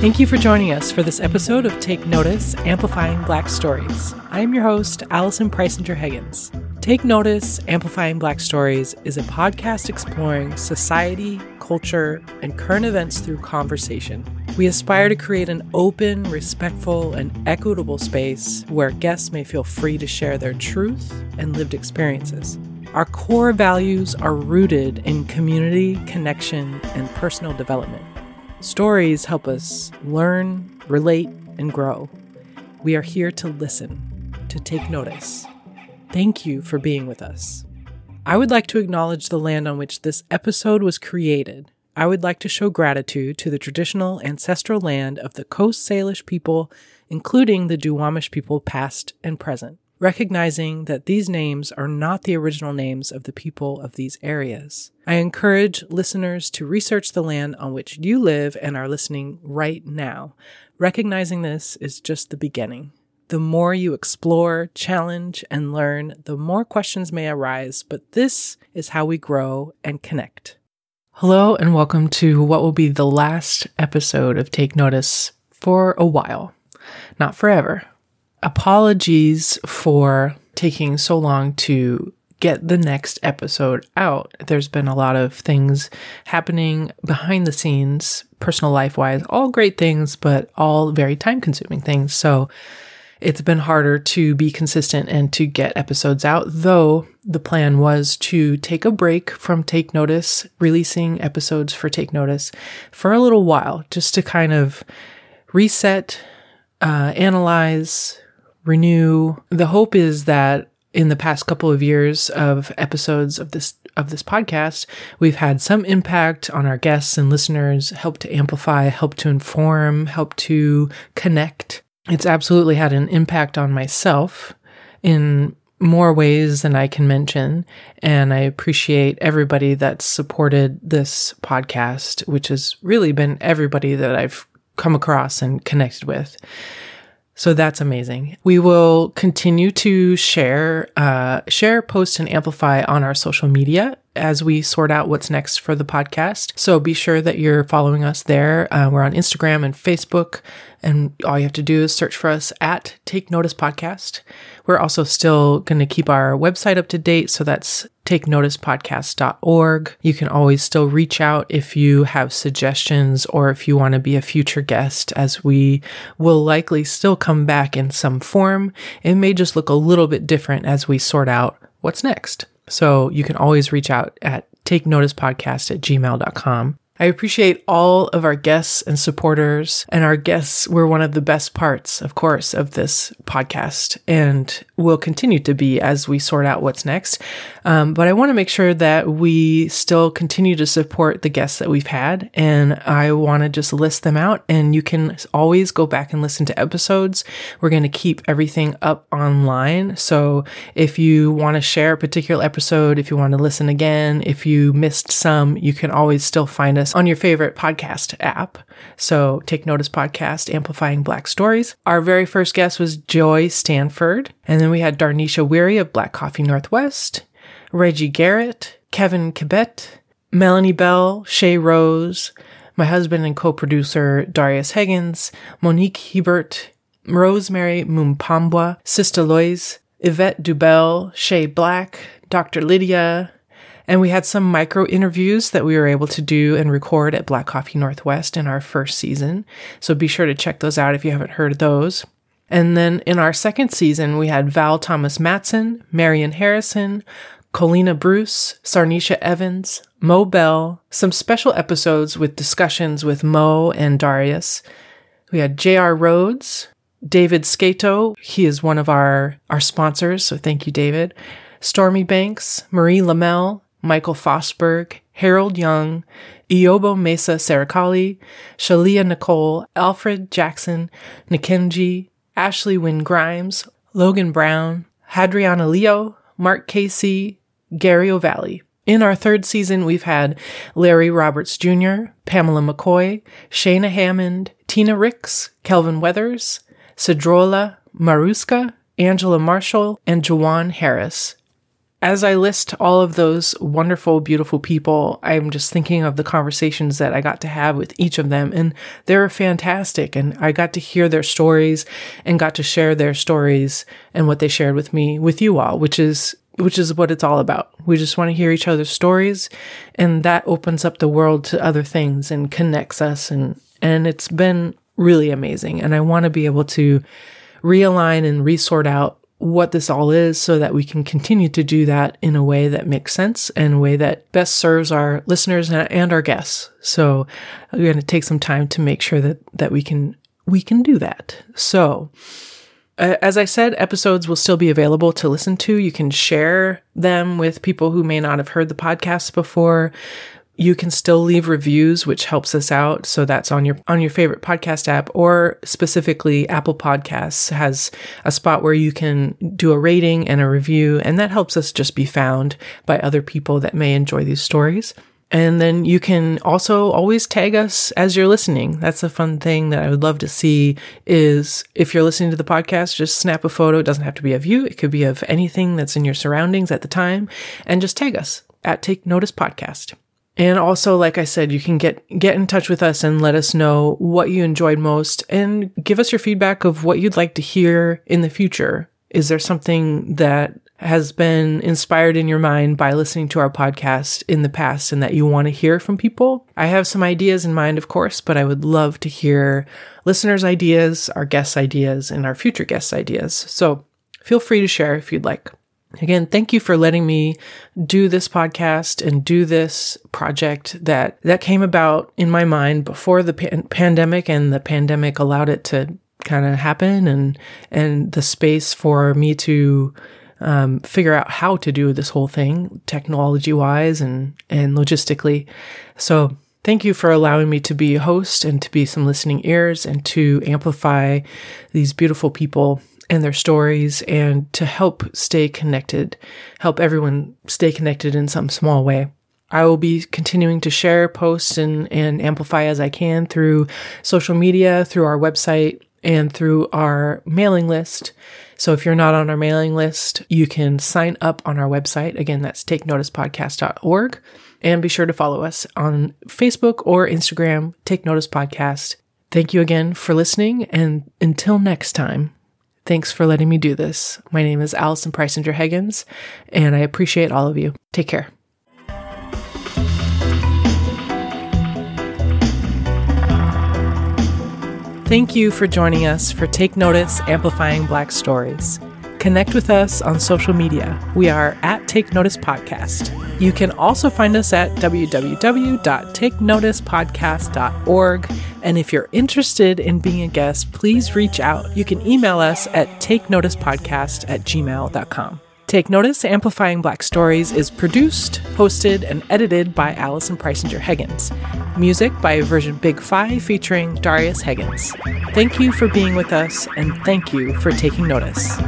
Thank you for joining us for this episode of Take Notice, Amplifying Black Stories. I am your host, Allison Preisinger Higgins. Take Notice, Amplifying Black Stories is a podcast exploring society, culture, and current events through conversation. We aspire to create an open, respectful, and equitable space where guests may feel free to share their truth and lived experiences. Our core values are rooted in community, connection, and personal development. Stories help us learn, relate, and grow. We are here to listen, to take notice. Thank you for being with us. I would like to acknowledge the land on which this episode was created. I would like to show gratitude to the traditional ancestral land of the Coast Salish people, including the Duwamish people past and present, recognizing that these names are not the original names of the people of these areas. I encourage listeners to research the land on which you live and are listening right now. Recognizing this is just the beginning. The more you explore, challenge, and learn, the more questions may arise, but this is how we grow and connect. Hello, and welcome to what will be the last episode of Take Notice for a while. Not forever. Apologies for taking so long to get the next episode out. There's been a lot of things happening behind the scenes, personal life-wise, all great things, but all very time-consuming things. So it's been harder to be consistent and to get episodes out, though the plan was to take a break from Take Notice, releasing episodes for Take Notice for a little while, just to kind of reset, analyze, renew. The hope is that in the past couple of years of episodes of this podcast, we've had some impact on our guests and listeners, helped to amplify, helped to inform, helped to connect. It's absolutely had an impact on myself in more ways than I can mention, and I appreciate everybody that's supported this podcast, which has really been everybody that I've come across and connected with. So that's amazing. We will continue to share, post, and amplify on our social media as we sort out what's next for the podcast. So be sure that you're following us there. We're on Instagram and Facebook, and all you have to do is search for us at Take Notice Podcast. We're also still going to keep our website up to date, so that's takenoticepodcast.org. You can always still reach out if you have suggestions or if you want to be a future guest, as we will likely still come back in some form. It may just look a little bit different as we sort out what's next. So you can always reach out at takenoticepodcast@gmail.com. I appreciate all of our guests and supporters, and our guests were one of the best parts, of course, of this podcast, and will continue to be as we sort out what's next. But I want to make sure that we still continue to support the guests that we've had, and I want to just list them out, and you can always go back and listen to episodes. We're going to keep everything up online, so if you want to share a particular episode, if you want to listen again, if you missed some, you can always still find us on your favorite podcast app. So Take Notice Podcast, Amplifying Black Stories. Our very first guest was Joy Stanford. And then we had Darnisha Weary of Black Coffee Northwest, Reggie Garrett, Kevin Kibet, Melanie Bell, Shea Rose, my husband and co-producer Darius Higgins, Monique Hebert, Rosemary Mumpambwa, Sister Louise, Yvette Dubelle, Shea Black, Dr. Lydia. And we had some micro interviews that we were able to do and record at Black Coffee Northwest in our first season. So be sure to check those out if you haven't heard of those. And then in our second season, we had Val Thomas Matson, Marion Harrison, Colina Bruce, Sarnisha Evans, Mo Bell, some special episodes with discussions with Mo and Darius. We had J.R. Rhodes, David Skato. He is one of our sponsors, so thank you, David. Stormy Banks, Marie Lamel, Michael Fosberg, Harold Young, Iobo Mesa Saracali, Shalia Nicole, Alfred Jackson, Nakenji, Ashley Wynn Grimes, Logan Brown, Hadriana Leo, Mark Casey, Gary O'Valley. In our third season, we've had Larry Roberts Jr., Pamela McCoy, Shayna Hammond, Tina Ricks, Kelvin Weathers, Sidrola Maruska, Angela Marshall, and Jawan Harris. As I list all of those wonderful, beautiful people, I'm just thinking of the conversations that I got to have with each of them, and they were fantastic. And I got to hear their stories and got to share their stories and what they shared with me with you all, which is what it's all about. We just want to hear each other's stories, and that opens up the world to other things and connects us. And it's been really amazing. And I want to be able to realign and resort out what this all is so that we can continue to do that in a way that makes sense and a way that best serves our listeners and our guests. So we're going to take some time to make sure that we can do that. So as I said, episodes will still be available to listen to. You can share them with people who may not have heard the podcast before. You can still leave reviews, which helps us out. So that's on your favorite podcast app, or specifically Apple Podcasts has a spot where you can do a rating and a review. And that helps us just be found by other people that may enjoy these stories. And then you can also always tag us as you're listening. That's a fun thing that I would love to see is if you're listening to the podcast, just snap a photo. It doesn't have to be of you. It could be of anything that's in your surroundings at the time, and just tag us at Take Notice Podcast. And also, like I said, you can get in touch with us and let us know what you enjoyed most, and give us your feedback of what you'd like to hear in the future. Is there something that has been inspired in your mind by listening to our podcast in the past and that you want to hear from people? I have some ideas in mind, of course, but I would love to hear listeners' ideas, our guests' ideas, and our future guests' ideas. So feel free to share if you'd like. Again, thank you for letting me do this podcast and do this project that came about in my mind before the pandemic, and the pandemic allowed it to kind of happen, and the space for me to figure out how to do this whole thing technology-wise and logistically. So thank you for allowing me to be a host and to be some listening ears and to amplify these beautiful people and their stories, and to help stay connected, help everyone stay connected in some small way. I will be continuing to share, post, and amplify as I can through social media, through our website, and through our mailing list. So if you're not on our mailing list, you can sign up on our website. Again, that's takenoticepodcast.org. And be sure to follow us on Facebook or Instagram, Take Notice Podcast. Thank you again for listening, and until next time, thanks for letting me do this. My name is Allison Preisinger Higgins, and I appreciate all of you. Take care. Thank you for joining us for Take Notice, Amplifying Black Stories. Connect with us on social media. We are at Take Notice Podcast. You can also find us at www.takenoticepodcast.org. And if you're interested in being a guest, please reach out. You can email us at takenoticepodcast@gmail.com. Take Notice, Amplifying Black Stories is produced, hosted, and edited by Allison Preisinger Higgins. Music by Version Big Fi featuring Darius Higgins. Thank you for being with us, and thank you for taking notice.